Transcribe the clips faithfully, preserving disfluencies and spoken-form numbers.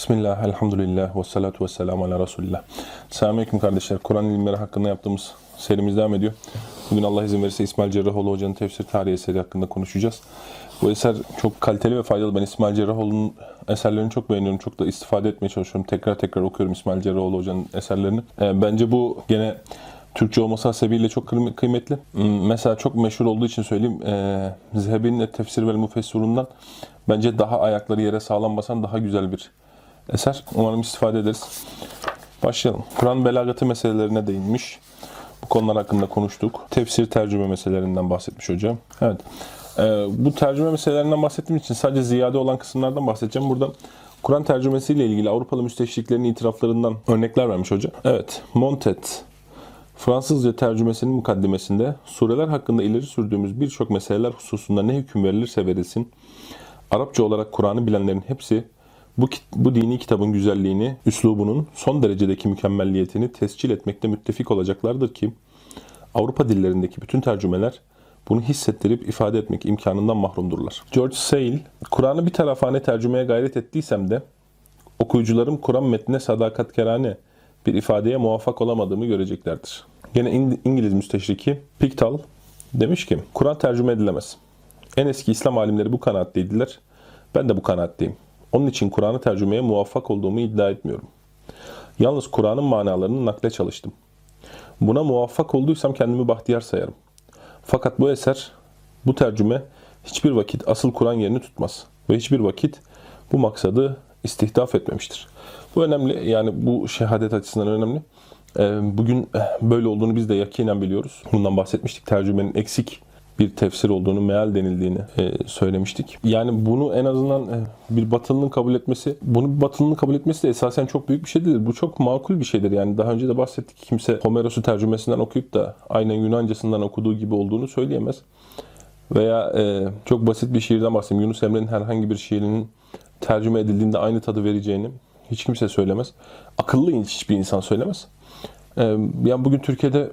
Bismillah, elhamdülillah, ve salatu ve selamu ala Resulillah. Selamünaleyküm kardeşler. Kur'an ilimleri hakkında yaptığımız serimiz devam ediyor. Bugün Allah izin verirse İsmail Cerrahoğlu Hoca'nın tefsir tarihi eseri hakkında konuşacağız. Bu eser çok kaliteli ve faydalı. Ben İsmail Cerrahoğlu'nun eserlerini çok beğeniyorum. Çok da istifade etmeye çalışıyorum. Tekrar tekrar okuyorum İsmail Cerrahoğlu Hoca'nın eserlerini. Bence bu gene Türkçe olması hasebiyle çok kıymetli. Mesela çok meşhur olduğu için söyleyeyim. Zehebin'in tefsir vel mufessurundan bence daha ayakları yere sağlam basan daha güzel bir eser. Umarım istifade ederiz. Başlayalım. Kur'an belagatı meselelerine değinmiş. Bu konular hakkında konuştuk. Tefsir tercüme meselelerinden bahsetmiş hocam. Evet. Ee, bu tercüme meselelerinden bahsettiğim için sadece ziyade olan kısımlardan bahsedeceğim. Burada Kur'an tercümesiyle ilgili Avrupalı müsteşriklerin itiraflarından örnekler vermiş hoca. Evet. Montet. Fransızca tercümesinin mukaddimesinde sureler hakkında ileri sürdüğümüz birçok meseleler hususunda ne hüküm verilirse verilsin, Arapça olarak Kur'an'ı bilenlerin hepsi Bu, bu dini kitabın güzelliğini, üslubunun son derecedeki mükemmelliyetini tescil etmekte müttefik olacaklardır ki, Avrupa dillerindeki bütün tercümeler bunu hissettirip ifade etmek imkanından mahrumdurlar. George Sale, Kur'an'ı bir tarafane tercümeye gayret ettiysem de, okuyucularım Kur'an metnine sadakatkerane bir ifadeye muvaffak olamadığımı göreceklerdir. Gene İngiliz müsteşriki Pictal demiş ki, Kur'an tercüme edilemez. En eski İslam alimleri bu kanaatteydiler, ben de bu kanaatteyim. Onun için Kur'an'ı tercümeye muvaffak olduğumu iddia etmiyorum. Yalnız Kur'an'ın manalarını nakle çalıştım. Buna muvaffak olduysam kendimi bahtiyar sayarım. Fakat bu eser, bu tercüme hiçbir vakit asıl Kur'an yerini tutmaz. Ve hiçbir vakit bu maksadı istihdaf etmemiştir. Bu önemli, yani bu şehadet açısından önemli. Bugün böyle olduğunu biz de yakinen biliyoruz. Bundan bahsetmiştik, tercümenin eksik bir tefsir olduğunu, meal denildiğini e, söylemiştik. Yani bunu en azından e, bir batılının kabul etmesi, bunu bir batılının kabul etmesi de esasen çok büyük bir şey değildir. Bu çok makul bir şeydir. Yani daha önce de bahsettik. Kimse Homeros'u tercümesinden okuyup da aynen Yunancasından okuduğu gibi olduğunu söyleyemez. Veya e, çok basit bir şiirden bahsedeyim. Yunus Emre'nin herhangi bir şiirinin tercüme edildiğinde aynı tadı vereceğini hiç kimse söylemez. Akıllı hiçbir insan söylemez. E, yani bugün Türkiye'de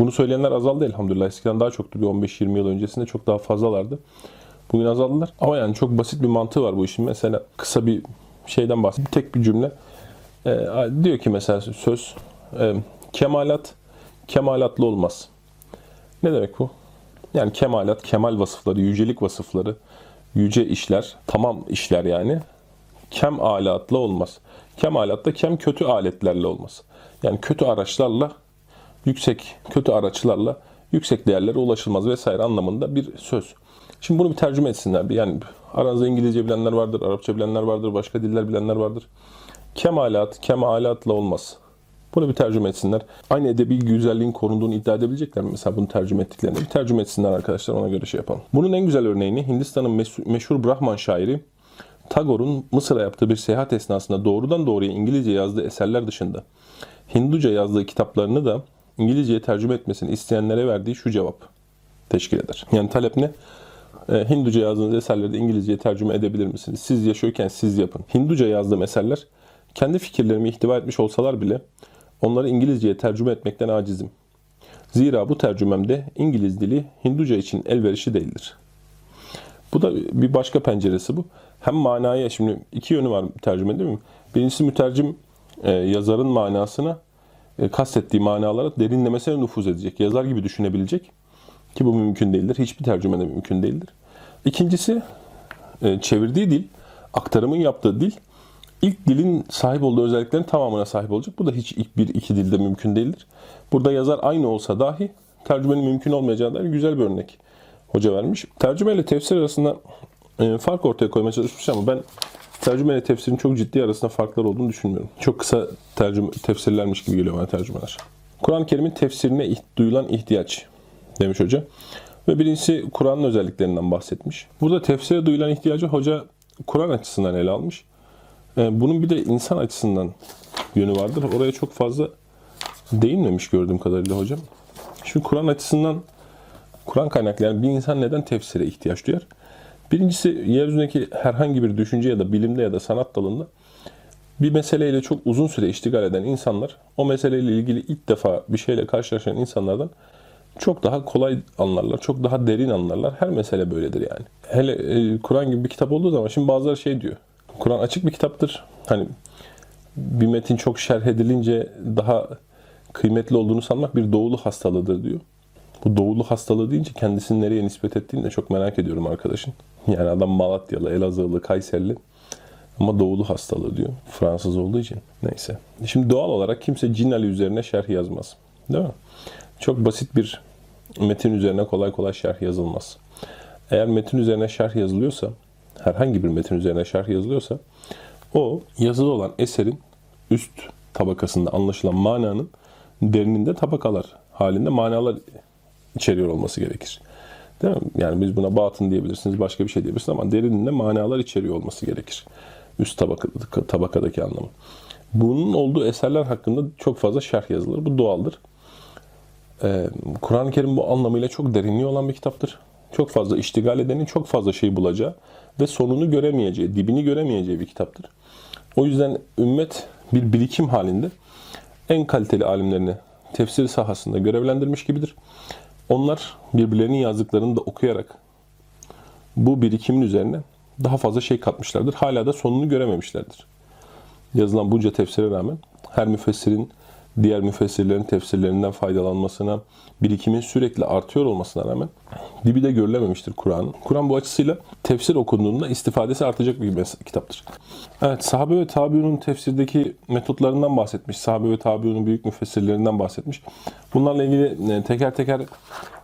bunu söyleyenler azaldı elhamdülillah. Eskiden daha çoktu. on beş yirmi yıl öncesinde çok daha fazlalardı. Bugün azaldılar. Ama yani çok basit bir mantığı var bu işin. Mesela kısa bir şeyden bahsedeyim. Tek bir cümle. Ee, diyor ki mesela söz. E, kemalat, kemalatlı olmaz. Ne demek bu? Yani kemalat, kemal vasıfları, yücelik vasıfları, yüce işler, tamam işler yani. Kem alatla olmaz. Kemalat da kem kötü aletlerle olmaz. Yani kötü araçlarla yüksek, kötü araçlarla yüksek değerlere ulaşılmaz vesaire anlamında bir söz. Şimdi bunu bir tercüme etsinler. Yani aranızda İngilizce bilenler vardır, Arapça bilenler vardır, başka diller bilenler vardır. Kemalat, kemalatla olmaz. Bunu bir tercüme etsinler. Aynı edebi güzelliğin korunduğunu iddia edebilecekler mi? Mesela bunu tercüme ettiklerinde bir tercüme etsinler arkadaşlar, ona göre şey yapalım. Bunun en güzel örneğini Hindistan'ın meşhur Brahman şairi Tagore'un Mısır'a yaptığı bir seyahat esnasında doğrudan doğruya İngilizce yazdığı eserler dışında Hinduca yazdığı kitaplarını da İngilizceye tercüme etmesini isteyenlere verdiği şu cevap teşkil eder. Yani talep ne? Hinduca yazdığınız eserleri de İngilizceye tercüme edebilir misiniz? Siz yaşıyorken siz yapın. Hinduca yazdığım eserler kendi fikirlerimi ihtiva etmiş olsalar bile onları İngilizceye tercüme etmekten acizim. Zira bu tercümemde İngiliz dili Hinduca için elverişli değildir. Bu da bir başka penceresi bu. Hem manaya, şimdi iki yönü var tercüme değil mi? Birincisi mütercim yazarın manasına, kastettiği manalara derinlemesine nüfuz edecek. Yazar gibi düşünebilecek ki bu mümkün değildir. Hiçbir tercümede mümkün değildir. İkincisi çevirdiği dil, aktarımın yaptığı dil ilk dilin sahip olduğu özelliklerin tamamına sahip olacak. Bu da hiç ilk bir iki dilde mümkün değildir. Burada yazar aynı olsa dahi tercümenin mümkün olmayacağı dair güzel bir örnek hoca vermiş. Tercüme ile tefsir arasında fark ortaya koymaya çalışmış ama ben tercüme ile tefsirin çok ciddi arasında farklar olduğunu düşünmüyorum. Çok kısa tercüme, tefsirlermiş gibi geliyor bana tercümeler. Kur'an-ı Kerim'in tefsirine duyulan ihtiyaç demiş hoca. Ve birincisi Kur'an'ın özelliklerinden bahsetmiş. Burada tefsire duyulan ihtiyacı hoca Kur'an açısından ele almış. Bunun bir de insan açısından yönü vardır. Oraya çok fazla değinmemiş gördüğüm kadarıyla hocam. Şimdi Kur'an açısından, Kur'an kaynaklı yani bir insan neden tefsire ihtiyaç duyar? Birincisi, yeryüzündeki herhangi bir düşünce ya da bilimde ya da sanat dalında bir meseleyle çok uzun süre iştigal eden insanlar, o meseleyle ilgili ilk defa bir şeyle karşılaşan insanlardan çok daha kolay anlarlar, çok daha derin anlarlar. Her mesele böyledir yani. Hele e, Kur'an gibi bir kitap olduğu zaman, şimdi bazıları şey diyor, Kur'an açık bir kitaptır, hani bir metin çok şerh edilince daha kıymetli olduğunu sanmak bir doğulu hastalığıdır diyor. Bu doğulu hastalığı deyince kendisini nereye nispet ettiğini de çok merak ediyorum arkadaşın. Yani adam Malatyalı, Elazığlı, Kayserli ama doğulu hastalığı diyor. Fransız olduğu için. Neyse. Şimdi doğal olarak kimse Cinali üzerine şerh yazmaz. Değil mi? Çok basit bir metin üzerine kolay kolay şerh yazılmaz. Eğer metin üzerine şerh yazılıyorsa, herhangi bir metin üzerine şerh yazılıyorsa, o yazılı olan eserin üst tabakasında anlaşılan mananın derininde tabakalar halinde manalar içeriyor olması gerekir. Değil mi? Yani biz buna batın diyebilirsiniz, başka bir şey diyebilirsiniz ama derininde manalar içeriyor olması gerekir. Üst tabaka, tabakadaki anlamı. Bunun olduğu eserler hakkında çok fazla şerh yazılır. Bu doğaldır. Ee, Kur'an-ı Kerim bu anlamıyla çok derinliği olan bir kitaptır. Çok fazla iştigal edenin çok fazla şey bulacağı ve sonunu göremeyeceği, dibini göremeyeceği bir kitaptır. O yüzden ümmet bir birikim halinde en kaliteli alimlerini tefsir sahasında görevlendirmiş gibidir. Onlar birbirlerinin yazdıklarını da okuyarak bu birikimin üzerine daha fazla şey katmışlardır. Hala da sonunu görememişlerdir. Yazılan bunca tefsire rağmen her müfessirin diğer müfessirlerin tefsirlerinden faydalanmasına, birikimin sürekli artıyor olmasına rağmen dibi de görülememiştir Kur'an'ın. Kur'an bu açısıyla tefsir okunduğunda istifadesi artacak bir kitaptır. Evet, sahabe ve tabiunun tefsirdeki metotlarından bahsetmiş. Sahabe ve tabiunun büyük müfessirlerinden bahsetmiş. Bunlarla ilgili teker teker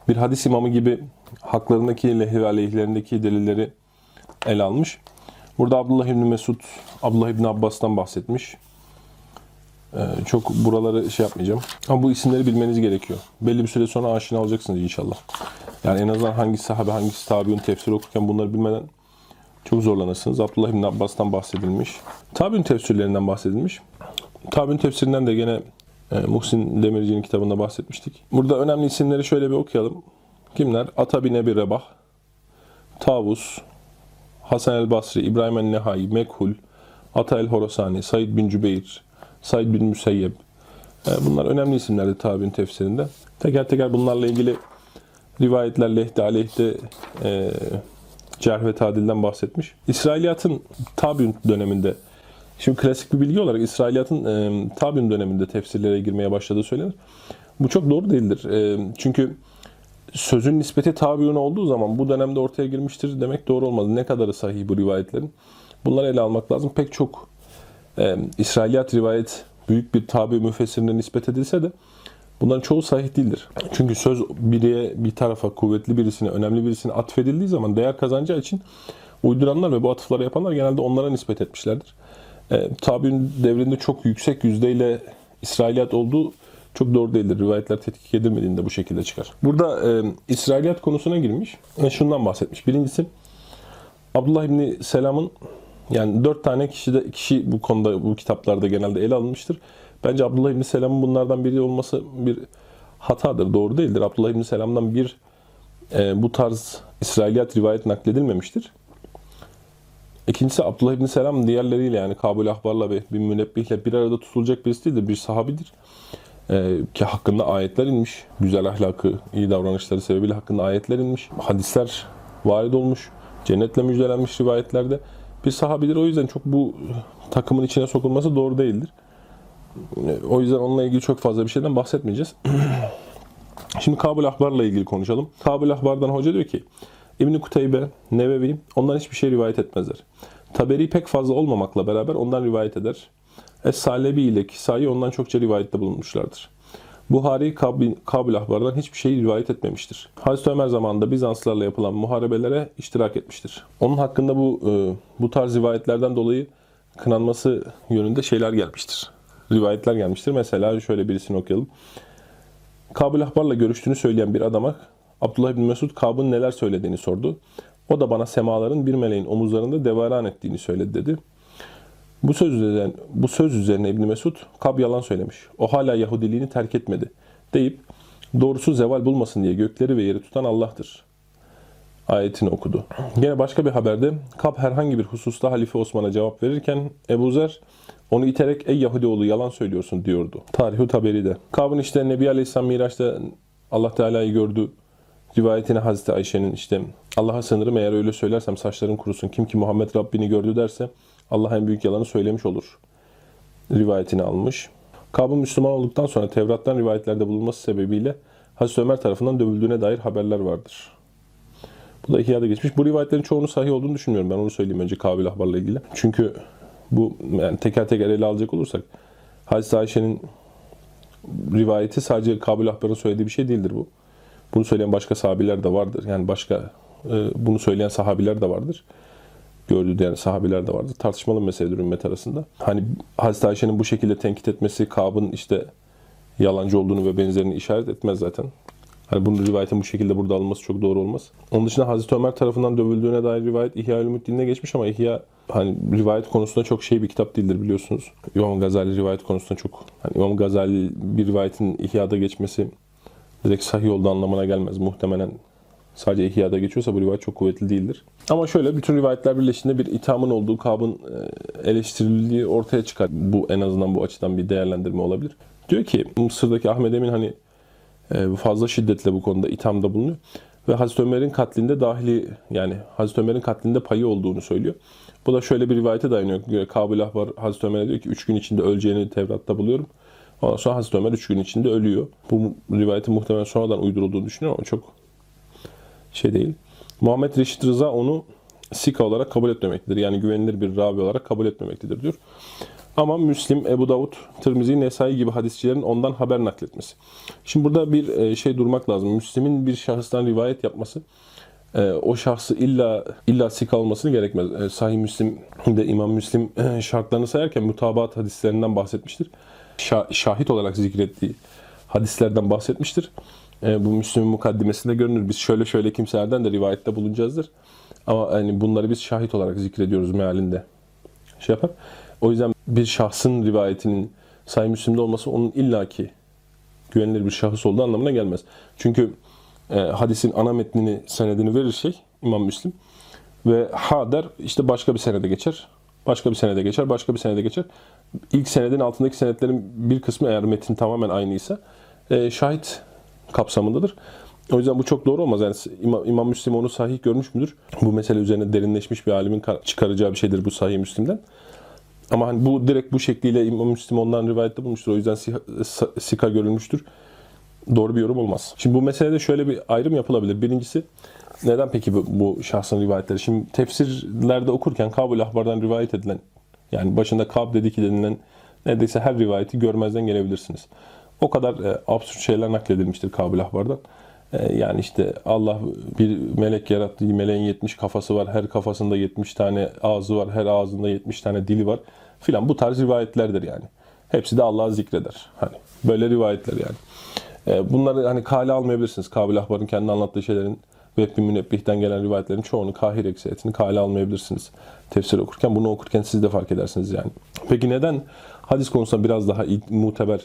bir hadis imamı gibi haklarındaki, lehvi ve aleyhlerindeki delilleri ele almış. Burada Abdullah ibn Mas'ud, Abdullah ibn Abbas'tan bahsetmiş. Çok buraları şey yapmayacağım. Ama bu isimleri bilmeniz gerekiyor. Belli bir süre sonra aşina olacaksınız inşallah. Yani en azından hangi sahabe, hangisi tabiun tefsiri okurken bunları bilmeden çok zorlanırsınız. Abdullah ibn Abbas'tan bahsedilmiş. Tabiun tefsirlerinden bahsedilmiş. Tabiun tefsirinden de gene e, Muhsin Demirci'nin kitabında bahsetmiştik. Burada önemli isimleri şöyle bir okuyalım. Kimler? Atayl bin Ebi Rebah, Tavus, Hasan el Basri, İbrahim el Nehayı, Mekhul, Atayl Horasani, Said bin Cübeyt, Said bin Müseyyeb. Bunlar önemli isimlerdi tabiun tefsirinde. Teker teker bunlarla ilgili rivayetler lehte aleyhte e, cerh ve tadilden bahsetmiş. İsrailiyatın tabiun döneminde, şimdi klasik bir bilgi olarak İsrailiyatın e, tabiun döneminde tefsirlere girmeye başladığı söylenir. Bu çok doğru değildir. E, çünkü sözün nispeti tabiun olduğu zaman bu dönemde ortaya girmiştir demek doğru olmaz. Ne kadarı sahih bu rivayetlerin? Bunları ele almak lazım. Pek çok Ee, İsrailiyat rivayet büyük bir tabi müfessirine nispet edilse de bunların çoğu sahih değildir. Çünkü söz biriye, bir tarafa, kuvvetli birisine, önemli birisine atfedildiği zaman değer kazanacağı için uyduranlar ve bu atıfları yapanlar genelde onlara nispet etmişlerdir. Ee, tabiun devrinde çok yüksek yüzdeyle İsrailiyat olduğu çok doğru değildir. Rivayetler tetkik edilmediğinde bu şekilde çıkar. Burada e, İsrailiyat konusuna girmiş ve şundan bahsetmiş. Birincisi Abdullah ibn Salam'ın, yani dört tane kişi de kişi bu konuda bu kitaplarda genelde ele alınmıştır. Bence Abdullah ibn Selam'ın bunlardan biri olması bir hatadır, doğru değildir. Abdullah ibn Selam'dan bir e, bu tarz İsrailiyat rivayet nakledilmemiştir. İkincisi Abdullah ibn Selam diğerleriyle, yani Ka'b al-Ahbar'la ve Vehb bin Münebbih'le bir arada tutulacak birisi değildir, bir sahabidir. E, ki hakkında ayetler inmiş. Güzel ahlakı, iyi davranışları sebebiyle hakkında ayetler inmiş. Hadisler varid olmuş. Cennetle müjdelenmiş rivayetlerde. Bir sahabidir. O yüzden çok bu takımın içine sokulması doğru değildir. O yüzden onunla ilgili çok fazla bir şeyden bahsetmeyeceğiz. Şimdi Ka'b al-Ahbar'la ilgili konuşalım. Ka'b al-Ahbar'dan hoca diyor ki İbn-i Kutaybe, Nevevi, ondan hiçbir şey rivayet etmezler. Taberi pek fazla olmamakla beraber ondan rivayet eder. Es-Salebi ile Kisayi ondan çokça rivayette bulunmuşlardır. Buhari Ka'b al-Ahbar'dan hiçbir şey rivayet etmemiştir. Hazreti Ömer zamanında Bizanslılarla yapılan muharebelere iştirak etmiştir. Onun hakkında bu bu tarz rivayetlerden dolayı kınanması yönünde şeyler gelmiştir. Rivayetler gelmiştir. Mesela şöyle birisini okuyalım. Ka'b al-Ahbar'la görüştüğünü söyleyen bir adama Abdullah ibn Mas'ud Kab'ın neler söylediğini sordu. O da bana semaların bir meleğin omuzlarında devaran ettiğini söyledi dedi. Bu söz üzerine, bu söz üzerine İbn Mas'ud, Ka'b yalan söylemiş. O hala Yahudiliğini terk etmedi deyip doğrusu zeval bulmasın diye gökleri ve yeri tutan Allah'tır ayetini okudu. Gene başka bir haberde Ka'b herhangi bir hususta Halife Osman'a cevap verirken Ebu Zer onu iterek ey Yahudi oğlu yalan söylüyorsun diyordu. Tarih-i Taberi'de. Kab'ın işte Nebi Aleyhisselam Miraç'ta Allah Teala'yı gördü rivayetine Hazreti Ayşe'nin işte Allah'a sığınırım eğer öyle söylersem saçların kurusun. Kim ki Muhammed Rabbini gördü derse Allah en büyük yalanı söylemiş olur rivayetini almış. Kâb'ın Müslüman olduktan sonra Tevrat'tan rivayetlerde bulunması sebebiyle Hazreti Ömer tarafından dövüldüğüne dair haberler vardır. Bu da İhya'da geçmiş. Bu rivayetlerin çoğunun sahih olduğunu düşünmüyorum. Ben onu söyleyeyim önce Ka'b al-Ahbar'la ilgili. Çünkü bu yani teker teker ele alacak olursak Hazreti Ayşe'nin rivayeti sadece Ka'b al-Ahbar'ın söylediği bir şey değildir bu. Bunu söyleyen başka sahabiler de vardır. Yani başka e, bunu söyleyen sahabiler de vardır. Gördüğü yani sahabiler de vardır. Tartışmalı meseledir ümmet arasında. Hani Hazreti Ayşe'nin bu şekilde tenkit etmesi Ka'b'ın işte yalancı olduğunu ve benzerini işaret etmez zaten. Hani bunun rivayetin bu şekilde burada alınması çok doğru olmaz. Onun dışında Hazreti Ömer tarafından dövüldüğüne dair rivayet İhya-ül-Müddin'e geçmiş ama İhya hani rivayet konusunda çok şey bir kitap değildir biliyorsunuz. İmam Gazali rivayet konusunda çok hani İmam Gazali bir rivayetin İhya'da geçmesi direkt sahih olduğu anlamına gelmez. Muhtemelen sadece İhya'da geçiyorsa bu rivayet çok kuvvetli değildir. Ama şöyle bütün rivayetler birleştiğinde bir ithamın olduğu, Ka'b'ın eleştirildiği ortaya çıkar. Bu en azından bu açıdan bir değerlendirme olabilir. Diyor ki Mısır'daki Ahmet Emin hani fazla şiddetle bu konuda ithamda bulunuyor ve Hazreti Ömer'in katlinde dahili yani Hazreti Ömer'in katlinde payı olduğunu söylüyor. Bu da şöyle bir rivayete dayanıyor. Ka'b al-Ahbar Hazreti Ömer'e diyor ki üç gün içinde öleceğini Tevrat'ta buluyorum. Ondan sonra Hazreti Ömer üç gün içinde ölüyor. Bu rivayetin muhtemelen sonradan uydurulduğunu düşünüyorum ama çok şey değil. Muhammed Reşit Rıza onu sika olarak kabul etmemektedir. Yani güvenilir bir ravi olarak kabul etmemektedir diyor. Ama Müslim, Ebu Davud, Tirmizi, Nesai gibi hadisçilerin ondan haber nakletmesi. Şimdi burada bir şey durmak lazım. Müslim'in bir şahıstan rivayet yapması, o şahsı illa illa sika olmasını gerekmez. Sahih Müslim de İmam Müslim şartlarını sayarken mutabaat hadislerinden bahsetmiştir. Şahit olarak zikrettiği hadislerden bahsetmiştir. Bu Müslim'in mukaddimesinde görünür. Biz şöyle şöyle kimselerden de rivayette bulunacağızdır. Ama hani bunları biz şahit olarak zikrediyoruz mealinde. Şey yapar. O yüzden bir şahsın rivayetinin Sahih Müslim'de olması onun illaki güvenilir bir şahıs olduğu anlamına gelmez. Çünkü e, hadisin ana metnini, senedini verir şey İmam Müslim ve ha der işte başka bir senede geçer, başka bir senede geçer, başka bir senede geçer. İlk senedin altındaki senetlerin bir kısmı eğer metin tamamen aynıysa e, şahit kapsamındadır. O yüzden bu çok doğru olmaz. Yani İmam, İmam Müslim onu sahih görmüş müdür? Bu mesele üzerine derinleşmiş bir alimin çıkaracağı bir şeydir bu Sahih Müslim'den. Ama hani bu direkt bu şekliyle İmam Müslim ondan rivayette bulmuştur. O yüzden sika görülmüştür. Doğru bir yorum olmaz. Şimdi bu meselede şöyle bir ayrım yapılabilir. Birincisi neden peki bu, bu şahsın rivayetleri? Şimdi tefsirlerde okurken Ka'b al-Ahbar'dan rivayet edilen yani başında Ka'b dedi ki denilen neredeyse her rivayeti görmezden gelebilirsiniz. O kadar e, absürt şeyler nakledilmiştir Ka'b al-Ahbar'dan. E, yani işte Allah bir melek yarattı. Meleğin yetmiş kafası var. Her kafasında yetmiş tane ağzı var. Her ağzında yetmiş tane dili var. Filan bu tarz rivayetlerdir yani. Hepsi de Allah'ı zikreder. Hani böyle rivayetler yani. E, bunları hani kale almayabilirsiniz. Ka'b al-Ahbar'ın kendi anlattığı şeylerin Vehb bin Münebbih'ten gelen rivayetlerin çoğunu, kahir ekseriyetini kale almayabilirsiniz. Tefsir okurken, bunu okurken siz de fark edersiniz yani. Peki neden hadis konusunda biraz daha muteber?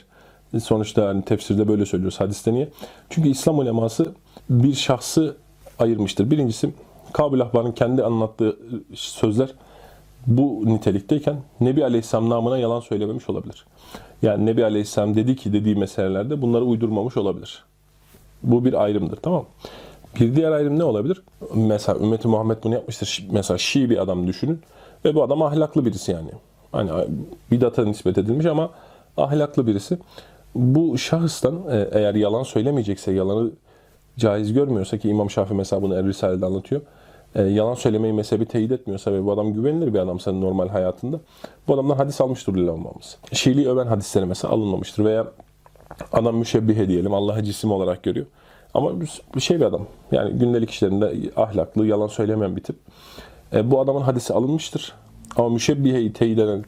Sonuçta yani tefsirde böyle söylüyoruz. Hadiste niye? Çünkü İslam uleması bir şahsı ayırmıştır. Birincisi Ka'b al-Ahbar'ın kendi anlattığı sözler bu nitelikteyken Nebi Aleyhisselam namına yalan söylememiş olabilir. Yani Nebi Aleyhisselam dedi ki dediği meselelerde bunları uydurmamış olabilir. Bu bir ayrımdır, tamam mı? Bir diğer ayrım ne olabilir? Mesela ümmeti Muhammed bunu yapmıştır. Mesela Şii bir adam düşünün ve bu adam ahlaklı birisi yani. Hani bidata nispet edilmiş ama ahlaklı birisi. Bu şahıstan eğer yalan söylemeyecekse, yalanı caiz görmüyorsa ki İmam Şafii mesela bunu Er-Risale'de anlatıyor. E, yalan söylemeyi mezhebi teyit etmiyorsa ve bu adam güvenilir bir adamsa normal hayatında bu adamdan hadis almıştır ulemamız. Şiiliği öven hadisleri mesela alınmamıştır veya adam müşebbihe diyelim Allah'ı cisim olarak görüyor. Ama şey bir adam yani gündelik işlerinde ahlaklı, yalan söylemeyen bir tip. E, bu adamın hadisi alınmıştır ama müşebbiheyi teyit eden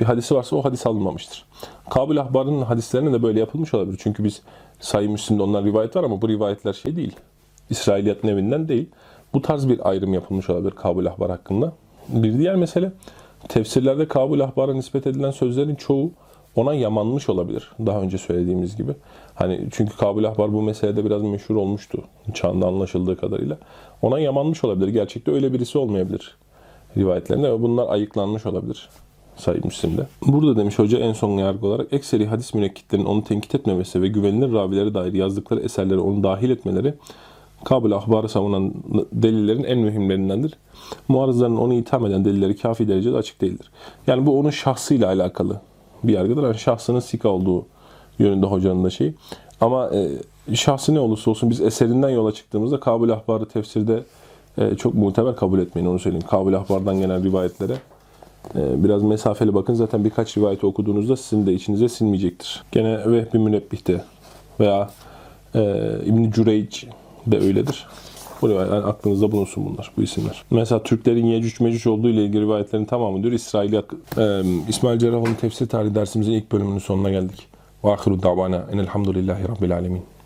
bir hadisi varsa o hadis alınmamıştır. Ka'b al-Ahbar'ın hadislerine de böyle yapılmış olabilir. Çünkü biz Sahih Müslim'de onlar rivayet var ama bu rivayetler şey değil. İsrailiyat nevinden değil. Bu tarz bir ayrım yapılmış olabilir Ka'b al-Ahbar hakkında. Bir diğer mesele tefsirlerde Ka'b al-Ahbar'a nispet edilen sözlerin çoğu ona yamanmış olabilir. Daha önce söylediğimiz gibi. Hani çünkü Ka'b al-Ahbar bu meselede biraz meşhur olmuştu. Çağında anlaşıldığı kadarıyla. Ona yamanmış olabilir. Gerçekte öyle birisi olmayabilir rivayetlerinde ve bunlar ayıklanmış olabilir. Sahih Müslim'de. Burada demiş hoca en son yargı olarak ekseri hadis münekkitlerinin onu tenkit etmemesi ve güvenilir ravilere dair yazdıkları eserlere onu dahil etmeleri Ka'b al-Ahbar'ı savunan delillerin en mühimlerindendir. Muarızların onu itham eden delilleri kafi derecede açık değildir. Yani bu onun şahsıyla alakalı bir yargıdır. Yani şahsının sika olduğu yönünde hocanın da şeyi. Ama e, şahsı ne olursa olsun biz eserinden yola çıktığımızda Ka'b al-Ahbar'ı tefsirde e, çok muteber kabul etmeyin, onu söyleyeyim. Ka'b al-Ahbar'dan gelen rivayetlere e, biraz mesafeli bakın. Zaten birkaç rivayeti okuduğunuzda sizin de içinize sinmeyecektir. Gene Vehb bin Münebbih'te veya e, İbn-i Cüreyc de öyledir. Bu rivayet, yani aklınızda bulunsun bunlar, bu isimler. Mesela Türklerin Yecüc Mecüc olduğu ile ilgili rivayetlerin tamamı diyor İsrailiyat. E, İsmail Cerrahoğlu'nun tefsir tarihi dersimizin ilk bölümünün sonuna geldik. Ve ahiru davana enelhamdülillahi rabbil alemin.